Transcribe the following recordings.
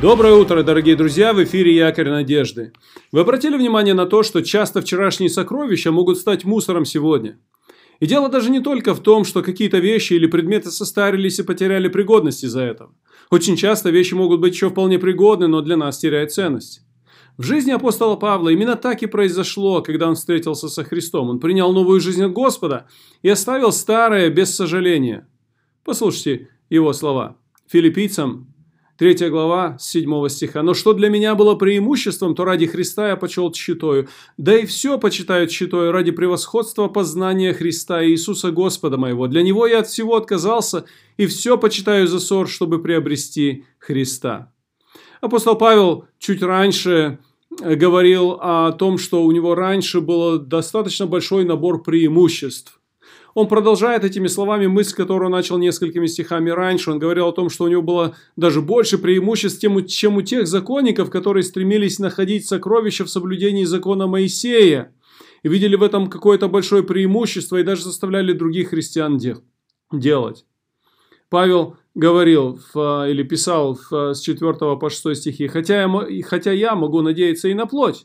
Доброе утро, дорогие друзья, в эфире «Якорь надежды». Вы обратили внимание на то, что часто вчерашние сокровища могут стать мусором сегодня? И дело даже не только в том, что какие-то вещи или предметы состарились и потеряли пригодность из-за этого. Очень часто вещи могут быть еще вполне пригодны, но для нас теряют ценность. В жизни апостола Павла именно так и произошло, когда он встретился со Христом. Он принял новую жизнь от Господа и оставил старое без сожаления. Послушайте его слова. Филиппийцам 3 глава, 7 стиха. «Но что для меня было преимуществом, то ради Христа я почел тщетою. Да и все почитают тщетою ради превосходства познания Христа и Иисуса Господа моего. Для Него я от всего отказался, и все почитаю за ссор, чтобы приобрести Христа». Апостол Павел чуть раньше говорил о том, что у него раньше был достаточно большой набор преимуществ. Он продолжает этими словами мысль, которую начал несколькими стихами раньше. Он говорил о том, что у него было даже больше преимуществ, чем у тех законников, которые стремились находить сокровища в соблюдении закона Моисея. И видели в этом какое-то большое преимущество и даже заставляли других христиан делать. Павел говорил или писал с 4 по 6 стихи: «Хотя я могу надеяться и на плоть.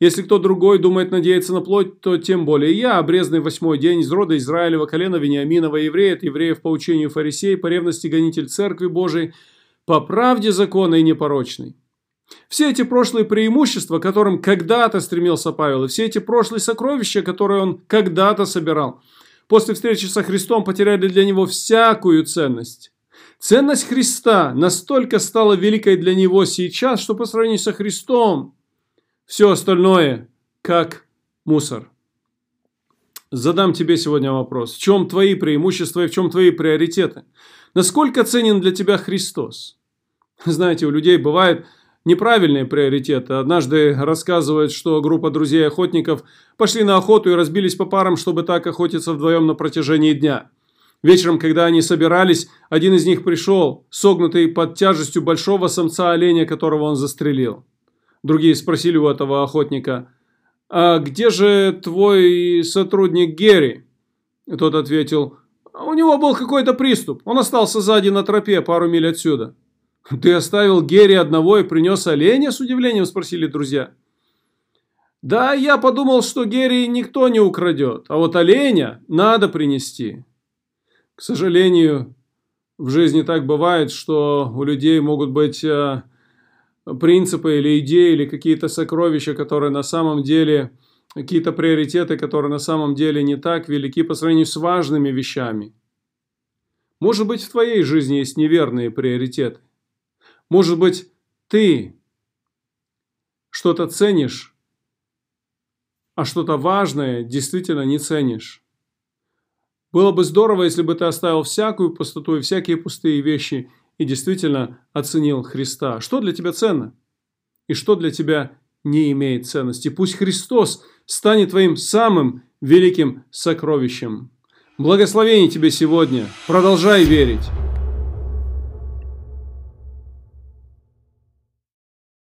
Если кто другой думает надеяться на плоть, то тем более я, обрезанный в 8-й день, из рода Израилева, колена Вениаминова, еврея, от евреев по учению фарисей, по ревности гонитель церкви Божией, по правде закона и непорочный». Все эти прошлые преимущества, к которым когда-то стремился Павел, и все эти прошлые сокровища, которые он когда-то собирал, после встречи со Христом потеряли для него всякую ценность. Ценность Христа настолько стала великой для него сейчас, что по сравнению со Христом все остальное как мусор. Задам тебе сегодня вопрос. В чем твои преимущества и в чем твои приоритеты? Насколько ценен для тебя Христос? Знаете, у людей бывают неправильные приоритеты. Однажды рассказывают, что группа друзей-охотников пошли на охоту и разбились по парам, чтобы так охотиться вдвоем на протяжении дня. Вечером, когда они собирались, один из них пришел, согнутый под тяжестью большого самца-оленя, которого он застрелил. Другие спросили у этого охотника: «А где же твой сотрудник Герри?» И тот ответил: «У него был какой-то приступ. Он остался сзади на тропе пару миль отсюда». «Ты оставил Герри одного и принес оленя?» – с удивлением спросили друзья. «Да, я подумал, что Герри никто не украдет, а вот оленя надо принести». К сожалению, в жизни так бывает, что у людей могут быть принципы или идеи, или какие-то сокровища, которые на самом деле, какие-то приоритеты, которые на самом деле не так велики по сравнению с важными вещами. Может быть, в твоей жизни есть неверные приоритеты. Может быть, ты что-то ценишь, а что-то важное действительно не ценишь. Было бы здорово, если бы ты оставил всякую пустоту и всякие пустые вещи и действительно оценил Христа. Что для тебя ценно? И что для тебя не имеет ценности? Пусть Христос станет твоим самым великим сокровищем. Благословение тебе сегодня. Продолжай верить.